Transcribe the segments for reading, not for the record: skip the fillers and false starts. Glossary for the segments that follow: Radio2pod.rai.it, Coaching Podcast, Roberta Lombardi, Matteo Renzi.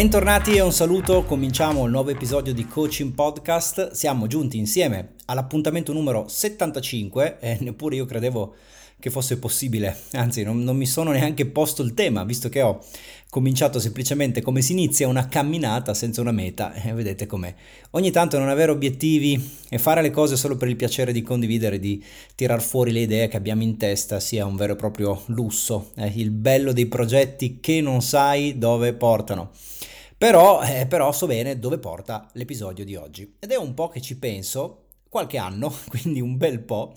Bentornati e un saluto, cominciamo il nuovo episodio di Coaching Podcast. Siamo giunti insieme all'appuntamento numero 75 e neppure io credevo che fosse possibile, anzi non mi sono neanche posto il tema, visto che ho cominciato semplicemente come si inizia una camminata senza una meta, vedete com'è. Ogni tanto non avere obiettivi e fare le cose solo per il piacere di condividere, di tirar fuori le idee che abbiamo in testa sia un vero e proprio lusso, il bello dei progetti che non sai dove portano. Però so bene dove porta l'episodio di oggi ed è un po' che ci penso, qualche anno, quindi un bel po',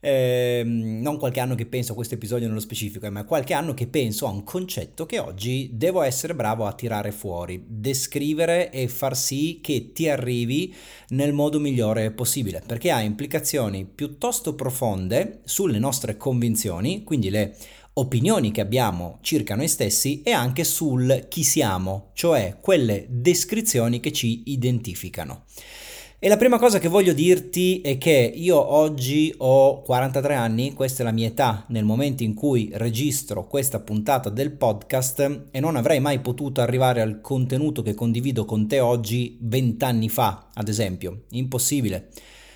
non qualche anno che penso a questo episodio nello specifico, ma qualche anno che penso a un concetto che oggi devo essere bravo a tirare fuori, descrivere e far sì che ti arrivi nel modo migliore possibile, perché ha implicazioni piuttosto profonde sulle nostre convinzioni, quindi le opinioni che abbiamo circa noi stessi e anche sul chi siamo, cioè quelle descrizioni che ci identificano. E la prima cosa che voglio dirti è che io oggi ho 43 anni, questa è la mia età nel momento in cui registro questa puntata del podcast e non avrei mai potuto arrivare al contenuto che condivido con te oggi 20 anni fa, ad esempio. Impossibile.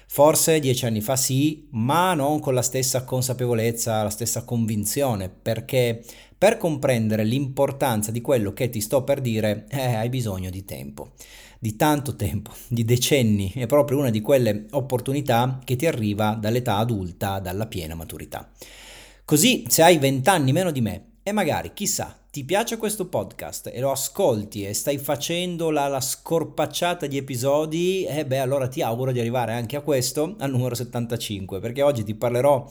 Forse 10 anni fa sì, ma non con la stessa consapevolezza, la stessa convinzione, perché per comprendere l'importanza di quello che ti sto per dire hai bisogno di tempo. Di tanto tempo, di decenni, è proprio una di quelle opportunità che ti arriva dall'età adulta, dalla piena maturità. Così, se hai 20 anni meno di me e magari, chissà, ti piace questo podcast e lo ascolti e stai facendo la scorpacciata di episodi, allora ti auguro di arrivare anche a questo, al numero 75, perché oggi ti parlerò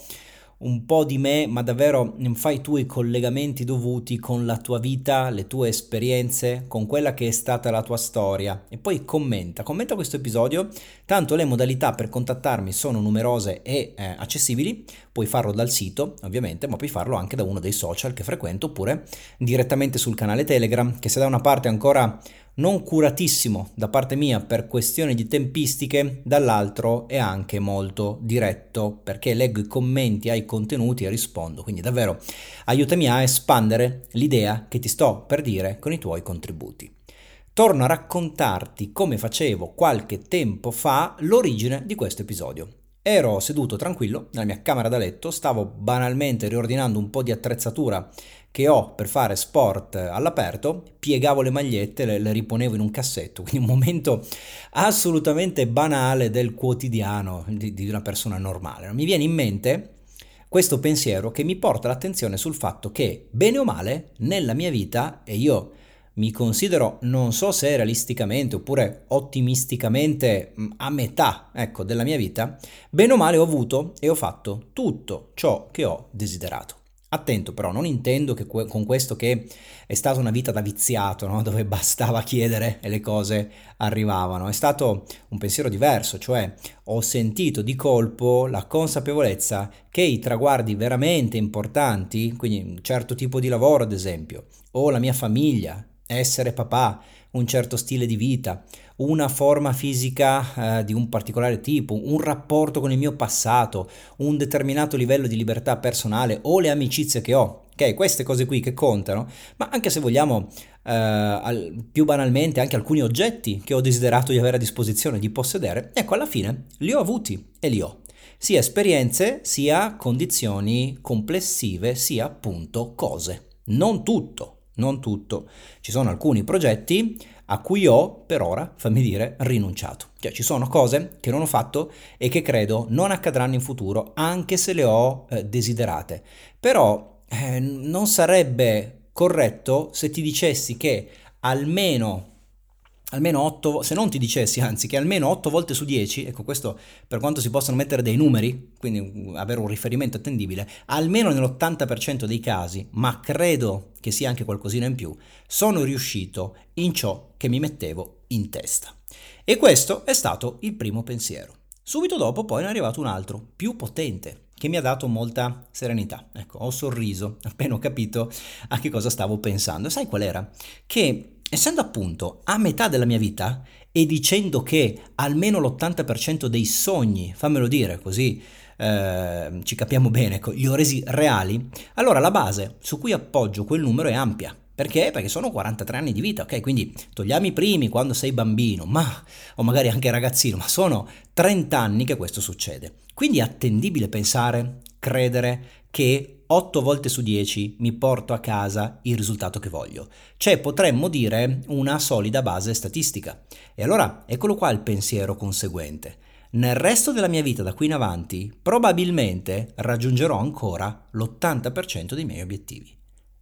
un po' di me, ma davvero fai tu i collegamenti dovuti con la tua vita, le tue esperienze, con quella che è stata la tua storia e poi commenta questo episodio, tanto le modalità per contattarmi sono numerose e accessibili, puoi farlo dal sito ovviamente, ma puoi farlo anche da uno dei social che frequento oppure direttamente sul canale Telegram, che se da una parte ancora non curatissimo da parte mia per questioni di tempistiche, dall'altro è anche molto diretto perché leggo i commenti ai contenuti e rispondo, quindi davvero aiutami a espandere l'idea che ti sto per dire con i tuoi contributi. Torno a raccontarti come facevo qualche tempo fa l'origine di questo episodio. Ero seduto tranquillo nella mia camera da letto, stavo banalmente riordinando un po' di attrezzatura che ho per fare sport all'aperto, piegavo le magliette, le riponevo in un cassetto, quindi un momento assolutamente banale del quotidiano di una persona normale. Mi viene in mente questo pensiero che mi porta l'attenzione sul fatto che, bene o male, nella mia vita, e io mi considero, non so se realisticamente oppure ottimisticamente, a metà, della mia vita, bene o male ho avuto e ho fatto tutto ciò che ho desiderato. Attento però, non intendo che con questo che è stata una vita da viziato, no? Dove bastava chiedere e le cose arrivavano. È stato un pensiero diverso, cioè ho sentito di colpo la consapevolezza che i traguardi veramente importanti, quindi un certo tipo di lavoro ad esempio, o la mia famiglia, essere papà, un certo stile di vita, una forma fisica di un particolare tipo, un rapporto con il mio passato, un determinato livello di libertà personale o le amicizie che ho. Ok, queste cose qui che contano, ma anche se vogliamo più banalmente anche alcuni oggetti che ho desiderato di avere a disposizione, di possedere, alla fine li ho avuti e li ho. Sia esperienze, sia condizioni complessive, sia appunto cose. Non tutto. Ci sono alcuni progetti a cui ho, per ora, fammi dire, rinunciato. Cioè ci sono cose che non ho fatto e che credo non accadranno in futuro, anche se le ho desiderate. Però non sarebbe corretto se ti dicessi che almeno 8 volte su 10, questo per quanto si possano mettere dei numeri, quindi avere un riferimento attendibile, almeno nell'80% dei casi, ma credo che sia anche qualcosina in più, sono riuscito in ciò che mi mettevo in testa. E questo è stato il primo pensiero. Subito dopo poi ne è arrivato un altro, più potente, che mi ha dato molta serenità. Ho sorriso appena ho capito a che cosa stavo pensando. Sai qual era? Che essendo appunto a metà della mia vita e dicendo che almeno l'80% dei sogni, fammelo dire così ci capiamo bene, li ho resi reali, allora la base su cui appoggio quel numero è ampia, Perché? Perché sono 43 anni di vita, ok? Quindi togliamo i primi quando sei bambino, ma o magari anche ragazzino, ma sono 30 anni che questo succede. Quindi è attendibile pensare, credere che 8 volte su 10 mi porto a casa il risultato che voglio. Cioè potremmo dire una solida base statistica. E allora eccolo qua il pensiero conseguente. Nel resto della mia vita da qui in avanti probabilmente raggiungerò ancora l'80% dei miei obiettivi.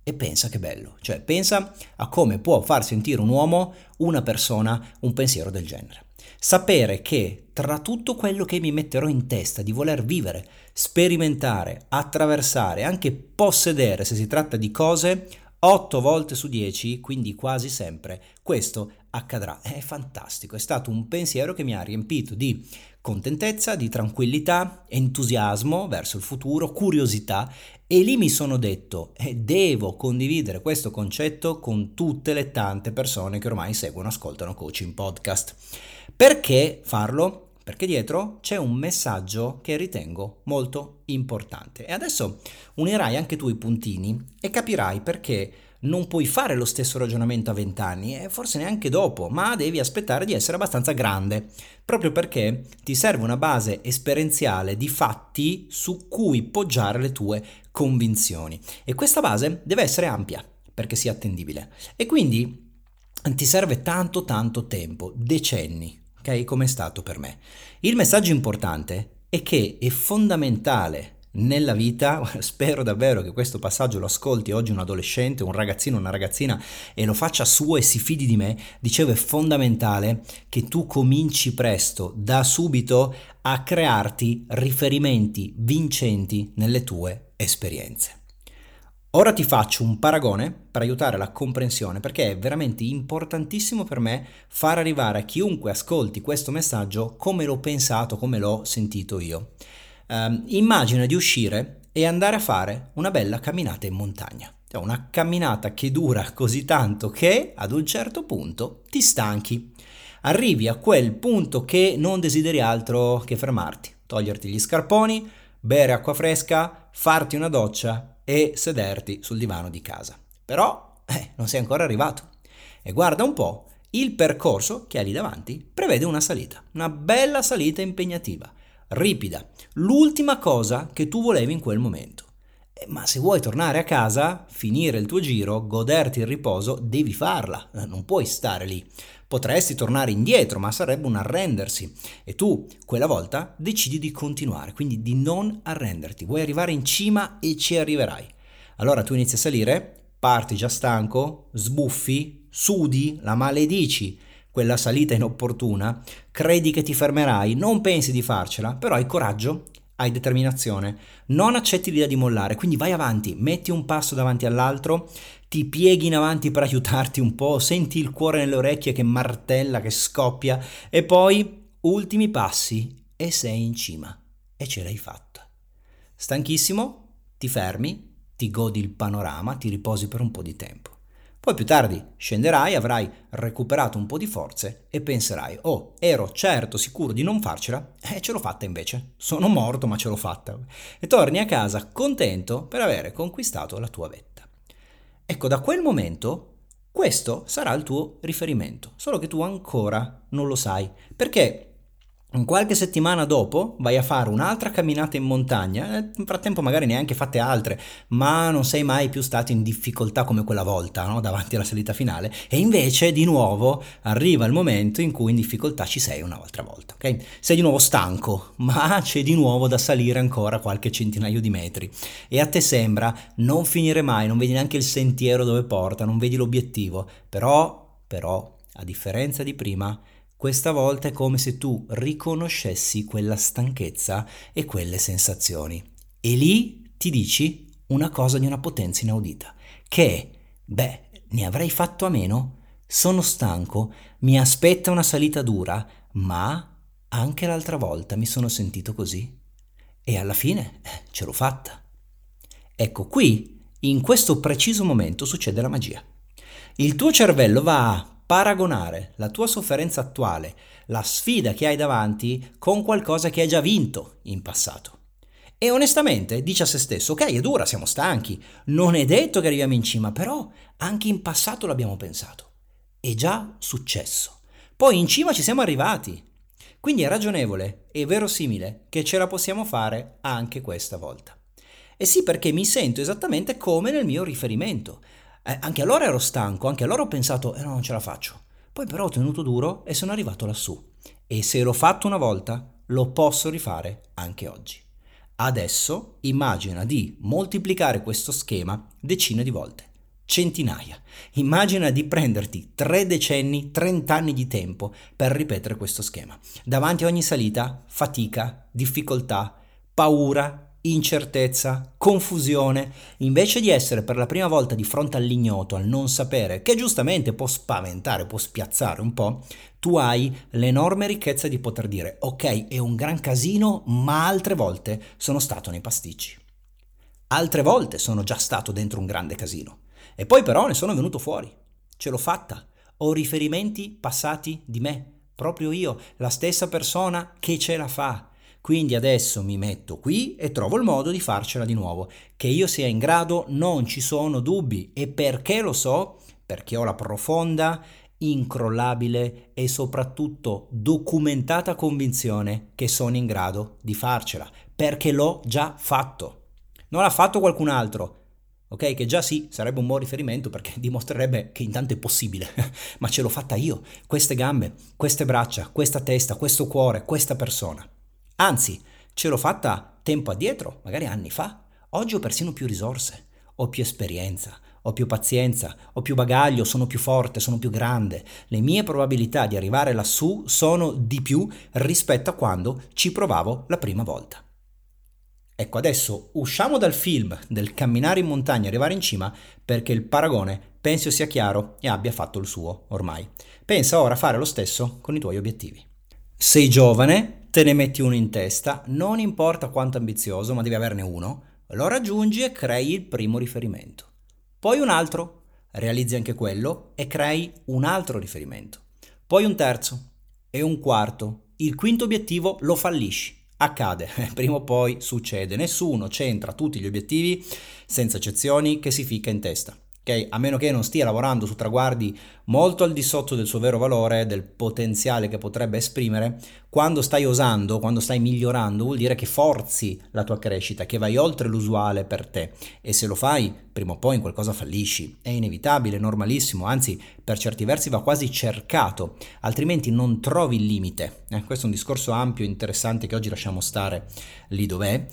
E pensa che bello, cioè pensa a come può far sentire un uomo, una persona, un pensiero del genere. Sapere che tra tutto quello che mi metterò in testa di voler vivere, sperimentare, attraversare, anche possedere se si tratta di cose, 8 volte su 10, quindi quasi sempre, questo accadrà. È fantastico, è stato un pensiero che mi ha riempito di contentezza, di tranquillità, entusiasmo verso il futuro, curiosità, e lì mi sono detto devo condividere questo concetto con tutte le tante persone che ormai seguono, ascoltano Coaching Podcast. Perché farlo? Perché dietro c'è un messaggio che ritengo molto importante. E adesso unirai anche tu i puntini e capirai perché non puoi fare lo stesso ragionamento a 20 anni e forse neanche dopo, ma devi aspettare di essere abbastanza grande, proprio perché ti serve una base esperienziale di fatti su cui poggiare le tue convinzioni. E questa base deve essere ampia perché sia attendibile. E quindi ti serve tanto tanto tempo, decenni. Ok, come è stato per me. Il messaggio importante è che è fondamentale nella vita, spero davvero che questo passaggio lo ascolti oggi un adolescente, un ragazzino, una ragazzina e lo faccia suo e si fidi di me, dicevo è fondamentale che tu cominci presto, da subito, a crearti riferimenti vincenti nelle tue esperienze. Ora ti faccio un paragone per aiutare la comprensione, perché è veramente importantissimo per me far arrivare a chiunque ascolti questo messaggio come l'ho pensato, come l'ho sentito io. Immagina di uscire e andare a fare una bella camminata in montagna, cioè una camminata che dura così tanto che ad un certo punto ti stanchi. Arrivi a quel punto che non desideri altro che fermarti, toglierti gli scarponi, bere acqua fresca, farti una doccia e sederti sul divano di casa. Però non sei ancora arrivato e guarda un po', il percorso che hai lì davanti prevede una salita, una bella salita impegnativa, ripida, l'ultima cosa che tu volevi in quel momento. Ma se vuoi tornare a casa, finire il tuo giro, goderti il riposo, devi farla, non puoi stare lì. Potresti tornare indietro, ma sarebbe un arrendersi e tu quella volta decidi di continuare, quindi di non arrenderti. Vuoi arrivare in cima e ci arriverai. Allora tu inizi a salire, parti già stanco, sbuffi, sudi, la maledici quella salita inopportuna, credi che ti fermerai, non pensi di farcela, però hai coraggio, hai determinazione, non accetti l'idea di mollare, quindi vai avanti, metti un passo davanti all'altro, ti pieghi in avanti per aiutarti un po', senti il cuore nelle orecchie che martella, che scoppia e poi ultimi passi e sei in cima e ce l'hai fatta. Stanchissimo, ti fermi, ti godi il panorama, ti riposi per un po' di tempo. Poi più tardi scenderai, avrai recuperato un po' di forze e penserai «Oh, ero certo sicuro di non farcela e ce l'ho fatta invece, sono morto ma ce l'ho fatta» e torni a casa contento per avere conquistato la tua vetta. Ecco, da quel momento questo sarà il tuo riferimento, solo che tu ancora non lo sai, perché qualche settimana dopo vai a fare un'altra camminata in montagna, nel frattempo magari neanche fatte altre, ma non sei mai più stato in difficoltà come quella volta, no? Davanti alla salita finale, e invece di nuovo arriva il momento in cui in difficoltà ci sei un'altra volta, ok? Sei di nuovo stanco, ma c'è di nuovo da salire ancora qualche centinaio di metri e a te sembra non finire mai, non vedi neanche il sentiero dove porta, non vedi l'obiettivo, però, a differenza di prima, questa volta è come se tu riconoscessi quella stanchezza e quelle sensazioni. E lì ti dici una cosa di una potenza inaudita, che ne avrei fatto a meno, sono stanco, mi aspetta una salita dura, ma anche l'altra volta mi sono sentito così. E alla fine ce l'ho fatta. Ecco, qui, in questo preciso momento, succede la magia. Il tuo cervello va a paragonare la tua sofferenza attuale, la sfida che hai davanti, con qualcosa che hai già vinto in passato. e onestamente dice a se stesso: ok, è dura, siamo stanchi, non è detto che arriviamo in cima, però anche in passato l'abbiamo pensato, è già successo, poi in cima ci siamo arrivati, quindi è ragionevole e verosimile che ce la possiamo fare anche questa volta. E sì, perché mi sento esattamente come nel mio riferimento. Anche allora ero stanco, anche allora ho pensato no, non ce la faccio. Poi però ho tenuto duro e sono arrivato lassù. E se l'ho fatto una volta, lo posso rifare anche oggi. Adesso immagina di moltiplicare questo schema decine di volte, centinaia. Immagina di prenderti 3 decenni, 30 anni di tempo per ripetere questo schema. Davanti a ogni salita, fatica, difficoltà, paura, incertezza, confusione, invece di essere per la prima volta di fronte all'ignoto, al non sapere, che giustamente può spaventare, può spiazzare un po', tu hai l'enorme ricchezza di poter dire: ok, è un gran casino, ma altre volte sono stato nei pasticci, altre volte sono già stato dentro un grande casino e poi però ne sono venuto fuori, ce l'ho fatta, ho riferimenti passati di me, proprio io, la stessa persona che ce la fa. Quindi adesso mi metto qui e trovo il modo di farcela di nuovo. Che io sia in grado non ci sono dubbi. E perché lo so? Perché ho la profonda, incrollabile e soprattutto documentata convinzione che sono in grado di farcela. Perché l'ho già fatto. Non l'ha fatto qualcun altro. Ok? Che già sì, sarebbe un buon riferimento perché dimostrerebbe che intanto è possibile, ma ce l'ho fatta io. Queste gambe, queste braccia, questa testa, questo cuore, questa persona. Anzi, ce l'ho fatta tempo addietro, magari anni fa. Oggi ho persino più risorse, ho più esperienza, ho più pazienza, ho più bagaglio, sono più forte, sono più grande. Le mie probabilità di arrivare lassù sono di più rispetto a quando ci provavo la prima volta. Ecco, adesso usciamo dal film del camminare in montagna e arrivare in cima, perché il paragone penso sia chiaro e abbia fatto il suo ormai. Pensa ora a fare lo stesso con i tuoi obiettivi. Sei giovane, te ne metti uno in testa, non importa quanto ambizioso, ma devi averne uno, lo raggiungi e crei il primo riferimento. Poi un altro, realizzi anche quello e crei un altro riferimento. Poi un terzo e un quarto, il quinto obiettivo lo fallisci. Accade, prima o poi succede, nessuno centra tutti gli obiettivi, senza eccezioni, che si ficca in testa. Okay? A meno che non stia lavorando su traguardi molto al di sotto del suo vero valore, del potenziale che potrebbe esprimere, quando stai osando, quando stai migliorando, vuol dire che forzi la tua crescita, che vai oltre l'usuale per te. E se lo fai, prima o poi in qualcosa fallisci. È inevitabile, normalissimo, anzi per certi versi va quasi cercato, altrimenti non trovi il limite. Questo è un discorso ampio, interessante, che oggi lasciamo stare lì dov'è.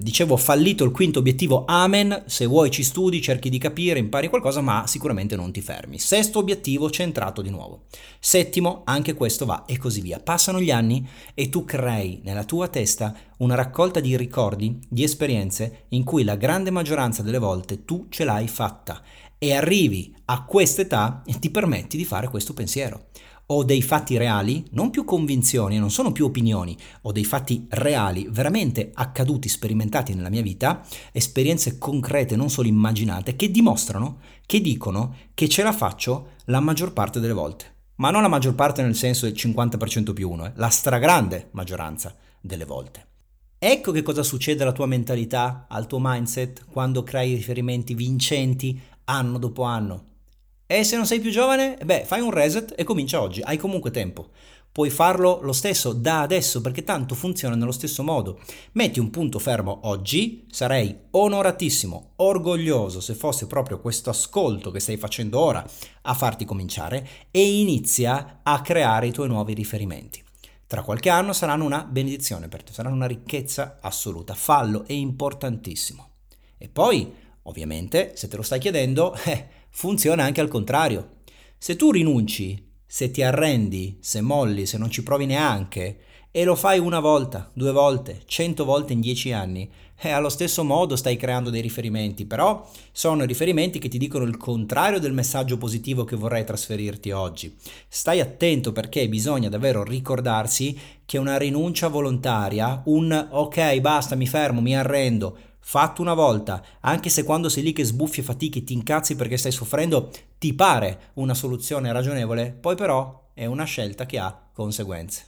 Dicevo, fallito il quinto obiettivo, amen, se vuoi ci studi, cerchi di capire, impari qualcosa, ma sicuramente non ti fermi. Sesto obiettivo, centrato di nuovo. Settimo, anche questo va, e così via. Passano gli anni e tu crei nella tua testa una raccolta di ricordi, di esperienze in cui la grande maggioranza delle volte tu ce l'hai fatta e arrivi a quest'età e ti permetti di fare questo pensiero. Ho dei fatti reali, non più convinzioni, non sono più opinioni, ho dei fatti reali, veramente accaduti, sperimentati nella mia vita, esperienze concrete, non solo immaginate, che dimostrano, che dicono che ce la faccio la maggior parte delle volte. Ma non la maggior parte nel senso del 50% più uno, la stragrande maggioranza delle volte. Ecco che cosa succede alla tua mentalità, al tuo mindset, quando crei riferimenti vincenti anno dopo anno. E se non sei più giovane, fai un reset e comincia oggi, hai comunque tempo. Puoi farlo lo stesso da adesso, perché tanto funziona nello stesso modo. Metti un punto fermo oggi, sarei onoratissimo, orgoglioso se fosse proprio questo ascolto che stai facendo ora a farti cominciare, e inizia a creare i tuoi nuovi riferimenti. Tra qualche anno saranno una benedizione per te, saranno una ricchezza assoluta. Fallo, è importantissimo. E poi, ovviamente, se te lo stai chiedendo, funziona anche al contrario. Se tu rinunci, se ti arrendi, se molli, se non ci provi neanche, e lo fai una volta, 2 volte, 100 volte in 10 anni, allo stesso modo stai creando dei riferimenti, però sono riferimenti che ti dicono il contrario del messaggio positivo che vorrai trasferirti oggi. Stai attento, perché bisogna davvero ricordarsi che una rinuncia volontaria, un ok, basta, mi fermo, mi arrendo, fatto una volta, anche se quando sei lì che sbuffi e fatichi, ti incazzi perché stai soffrendo, ti pare una soluzione ragionevole, poi però è una scelta che ha conseguenze.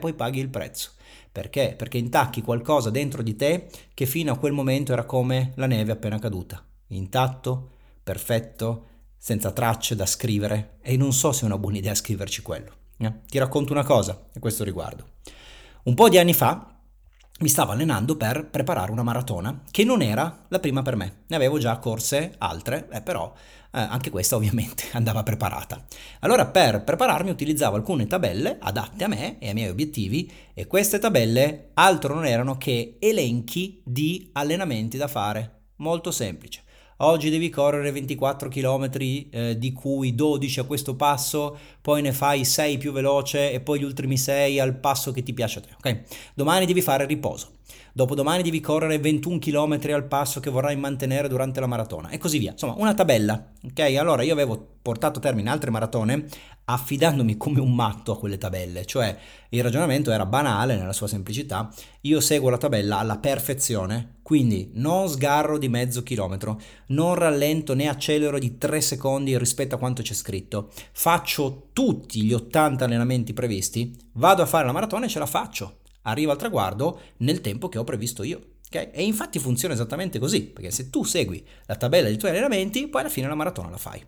Poi paghi il prezzo. Perché? Perché intacchi qualcosa dentro di te che fino a quel momento era come la neve appena caduta, intatto, perfetto, senza tracce da scrivere, e non so se è una buona idea scriverci quello. Ti racconto una cosa a questo riguardo. Un po' di anni fa mi stavo allenando per preparare una maratona che non era la prima per me, ne avevo già corse altre, però anche questa ovviamente andava preparata. Allora per prepararmi utilizzavo alcune tabelle adatte a me e ai miei obiettivi, e queste tabelle altro non erano che elenchi di allenamenti da fare, molto semplice. Oggi devi correre 24 km di cui 12 a questo passo, poi ne fai 6 più veloce e poi gli ultimi 6 al passo che ti piace a te, ok? Domani devi fare riposo, dopodomani devi correre 21 km al passo che vorrai mantenere durante la maratona e così via. Insomma, una tabella, ok? Allora io avevo portato a termine altre maratone affidandomi come un matto a quelle tabelle, cioè il ragionamento era banale nella sua semplicità: io seguo la tabella alla perfezione, quindi non sgarro di mezzo chilometro, non rallento né accelero di 3 secondi rispetto a quanto c'è scritto, faccio tutti gli 80 allenamenti previsti, vado a fare la maratona e ce la faccio, arrivo al traguardo nel tempo che ho previsto io. Okay? E infatti funziona esattamente così, perché se tu segui la tabella dei tuoi allenamenti, poi alla fine la maratona la fai.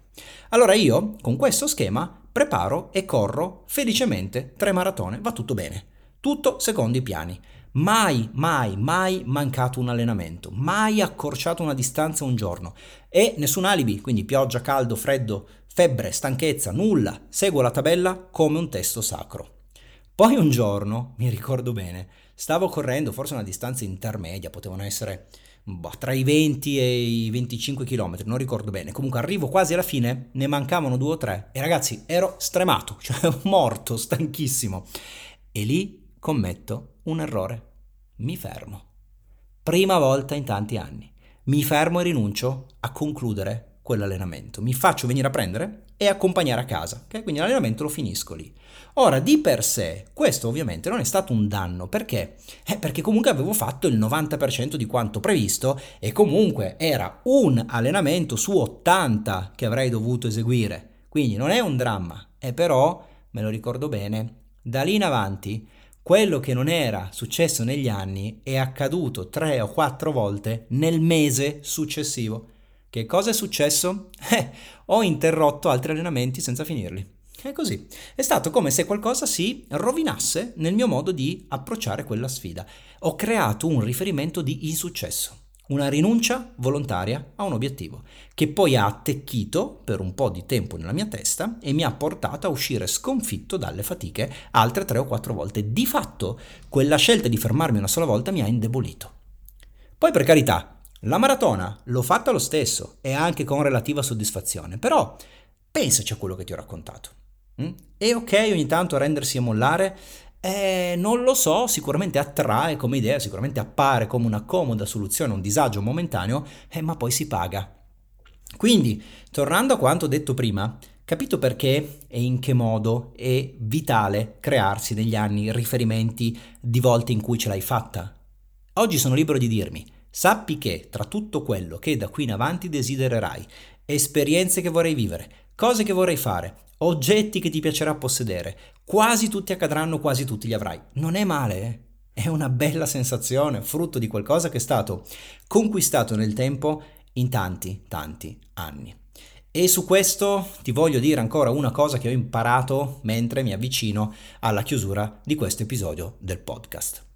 Allora io, con questo schema, preparo e corro felicemente 3 maratone, va tutto bene, tutto secondo i piani. Mai mancato un allenamento, mai accorciato una distanza un giorno, e nessun alibi, quindi pioggia, caldo, freddo, febbre, stanchezza, nulla, seguo la tabella come un testo sacro. Poi un giorno, mi ricordo bene, stavo correndo forse una distanza intermedia, potevano essere tra i 20 e i 25 km, non ricordo bene, comunque arrivo quasi alla fine, ne mancavano 2 o 3 e ragazzi ero stremato, cioè morto, stanchissimo, e lì commetto un errore, mi fermo, prima volta in tanti anni, mi fermo e rinuncio a concludere quell'allenamento, mi faccio venire a prendere e accompagnare a casa, okay? Quindi l'allenamento lo finisco lì. Ora, di per sé, questo ovviamente non è stato un danno, perché? Perché comunque avevo fatto il 90% di quanto previsto e comunque era un allenamento su 80 che avrei dovuto eseguire, quindi non è un dramma, e però, me lo ricordo bene, da lì in avanti quello che non era successo negli anni è accaduto 3 o 4 volte nel mese successivo. Che cosa è successo? Ho interrotto altri allenamenti senza finirli. È così. È stato come se qualcosa si rovinasse nel mio modo di approcciare quella sfida. Ho creato un riferimento di insuccesso, una rinuncia volontaria a un obiettivo, che poi ha attecchito per un po' di tempo nella mia testa e mi ha portato a uscire sconfitto dalle fatiche altre 3 o 4 volte. Di fatto, quella scelta di fermarmi una sola volta mi ha indebolito. Poi, per carità, la maratona l'ho fatta lo stesso e anche con relativa soddisfazione, però pensaci a quello che ti ho raccontato. È ok ogni tanto rendersi e mollare? Non lo so, sicuramente attrae come idea, sicuramente appare come una comoda soluzione, un disagio momentaneo, ma poi si paga. Quindi, tornando a quanto detto prima, capito perché e in che modo è vitale crearsi negli anni riferimenti di volte in cui ce l'hai fatta? Oggi sono libero di dirmi: sappi che tra tutto quello che da qui in avanti desidererai, esperienze che vorrei vivere, cose che vorrei fare, oggetti che ti piacerà possedere, quasi tutti accadranno, quasi tutti li avrai. Non è male, eh? È una bella sensazione, frutto di qualcosa che è stato conquistato nel tempo in tanti anni. E su questo ti voglio dire ancora una cosa che ho imparato mentre mi avvicino alla chiusura di questo episodio del podcast.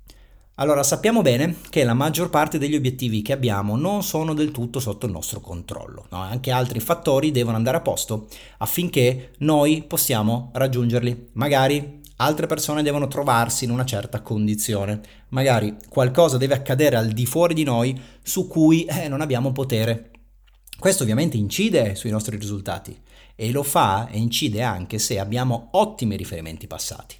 Allora, sappiamo bene che la maggior parte degli obiettivi che abbiamo non sono del tutto sotto il nostro controllo, no? Anche altri fattori devono andare a posto affinché noi possiamo raggiungerli. Magari altre persone devono trovarsi in una certa condizione, magari qualcosa deve accadere al di fuori di noi su cui non abbiamo potere. Questo ovviamente incide sui nostri risultati e lo fa e incide anche se abbiamo ottimi riferimenti passati.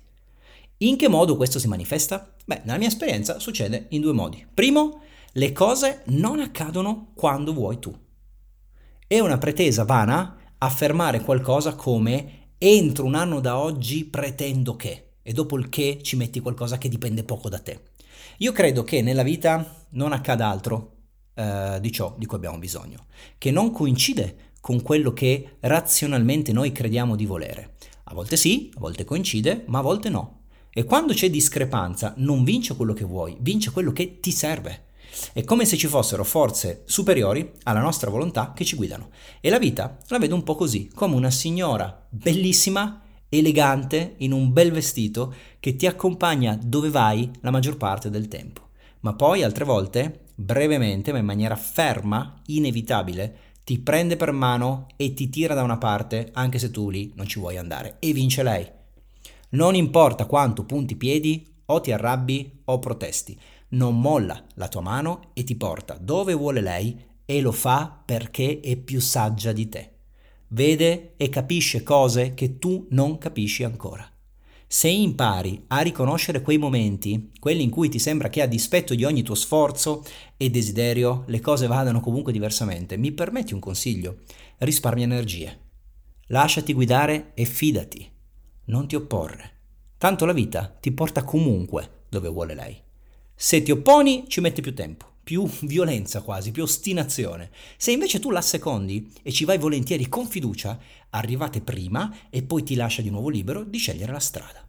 In che modo questo si manifesta? Beh, nella mia esperienza succede in 2 modi. Primo, le cose non accadono quando vuoi tu. È una pretesa vana affermare qualcosa come entro un anno da oggi pretendo che, e dopo il che ci metti qualcosa che dipende poco da te. Io credo che nella vita non accada altro di ciò di cui abbiamo bisogno, che non coincide con quello che razionalmente noi crediamo di volere. A volte sì, a volte coincide, ma a volte no. E quando c'è discrepanza non vince quello che vuoi, vince quello che ti serve. È come se ci fossero forze superiori alla nostra volontà che ci guidano. E la vita la vedo un po' così, come una signora bellissima, elegante, in un bel vestito, che ti accompagna dove vai la maggior parte del tempo. Ma poi altre volte, brevemente, ma in maniera ferma, inevitabile, ti prende per mano e ti tira da una parte, anche se tu lì non ci vuoi andare. E vince lei. Non importa quanto punti i piedi, o ti arrabbi o protesti. Non molla la tua mano e ti porta dove vuole lei, e lo fa perché è più saggia di te. Vede e capisce cose che tu non capisci ancora. Se impari a riconoscere quei momenti, quelli in cui ti sembra che a dispetto di ogni tuo sforzo e desiderio le cose vadano comunque diversamente, mi permetti un consiglio: risparmia energie. Lasciati guidare e fidati. Non ti opporre. Tanto la vita ti porta comunque dove vuole lei. Se ti opponi ci metti più tempo, più violenza quasi, più ostinazione. Se invece tu la secondi e ci vai volentieri con fiducia, arrivate prima e poi ti lascia di nuovo libero di scegliere la strada.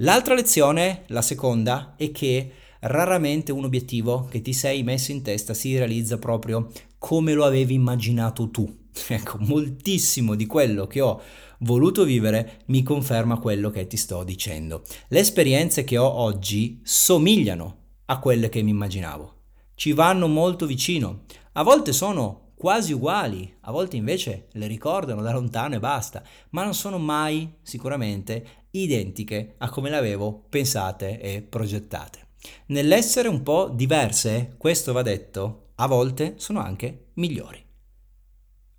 L'altra lezione, la seconda, è che raramente un obiettivo che ti sei messo in testa si realizza proprio come lo avevi immaginato tu. Ecco, moltissimo di quello che ho voluto vivere mi conferma quello che ti sto dicendo. Le esperienze che ho oggi somigliano a quelle che mi immaginavo. Ci vanno molto vicino. A volte sono quasi uguali, a volte invece le ricordano da lontano e basta, ma non sono mai sicuramente identiche a come le avevo pensate e progettate. Nell'essere un po' diverse, questo va detto, a volte sono anche migliori.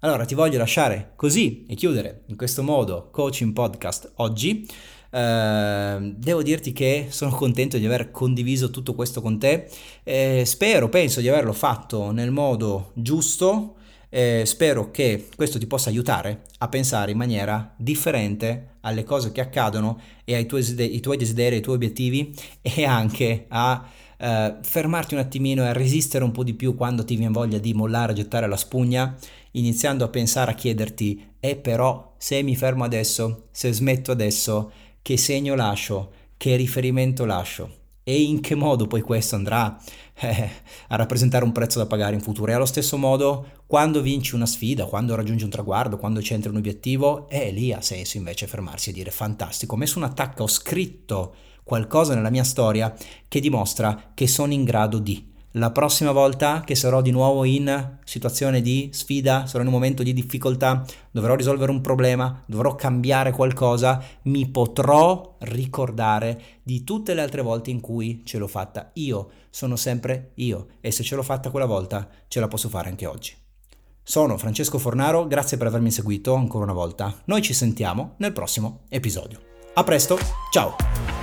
Allora ti voglio lasciare così e chiudere in questo modo Coaching Podcast oggi. Devo dirti che sono contento di aver condiviso tutto questo con te, penso di averlo fatto nel modo giusto, spero che questo ti possa aiutare a pensare in maniera differente alle cose che accadono e ai tuoi desideri, ai tuoi obiettivi, e anche a fermarti un attimino e a resistere un po' di più quando ti viene voglia di mollare, gettare la spugna, iniziando a pensare, a chiederti: e però se mi fermo adesso, se smetto adesso, che segno lascio, che riferimento lascio, e in che modo poi questo andrà a rappresentare un prezzo da pagare in futuro. E allo stesso modo, quando vinci una sfida, quando raggiungi un traguardo, quando c'entri un obiettivo, lì ha senso invece fermarsi e dire: fantastico, ho messo una tacca, ho scritto qualcosa nella mia storia che dimostra che sono in grado di. La prossima volta che sarò di nuovo in situazione di sfida, sarò in un momento di difficoltà, dovrò risolvere un problema, dovrò cambiare qualcosa, mi potrò ricordare di tutte le altre volte in cui ce l'ho fatta. Io sono sempre io, e se ce l'ho fatta quella volta, ce la posso fare anche oggi. Sono Francesco Fornaro, grazie per avermi seguito ancora una volta. Noi ci sentiamo nel prossimo episodio. A presto, ciao!